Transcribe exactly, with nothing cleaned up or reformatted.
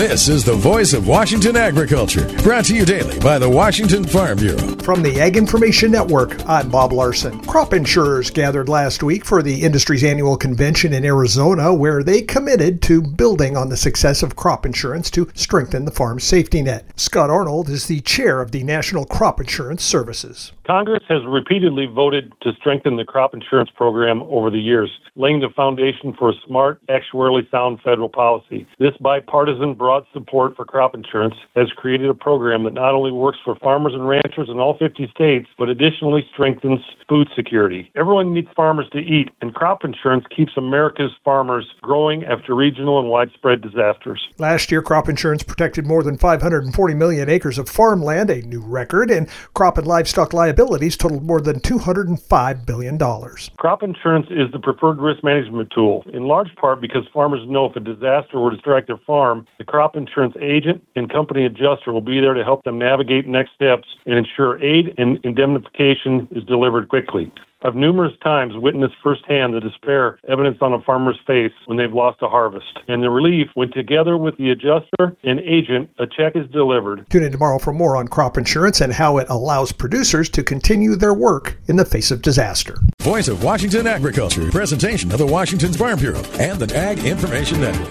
This is the Voice of Washington Agriculture, brought to you daily by the Washington Farm Bureau. From the Ag Information Network, I'm Bob Larson. Crop insurers gathered last week for the industry's annual convention in Arizona, where they committed to building on the success of crop insurance to strengthen the farm safety net. Scott Arnold is the chair of the National Crop Insurance Services. Congress has repeatedly voted to strengthen the crop insurance program over the years, laying the foundation for a smart, actuarially sound federal policy. This bipartisan broad support for crop insurance has created a program that not only works for farmers and ranchers in all fifty states, but additionally strengthens food security. Everyone needs farmers to eat, and crop insurance keeps America's farmers growing after regional and widespread disasters. Last year, crop insurance protected more than five hundred forty million acres of farmland, a new record, and crop and livestock liabilities totaled more than two hundred five billion dollars. Crop insurance is the preferred risk management tool, in large part because farmers know if a disaster were to strike their farm, the crop insurance agent and company adjuster will be there to help them navigate next steps and ensure aid and indemnification is delivered quickly. I've numerous times witnessed firsthand the despair evidenced on a farmer's face when they've lost a harvest. And the relief, when together with the adjuster and agent, a check is delivered. Tune in tomorrow for more on crop insurance and how it allows producers to continue their work in the face of disaster. Voice of Washington Agriculture, presentation of the Washington Farm Bureau and the Ag Information Network.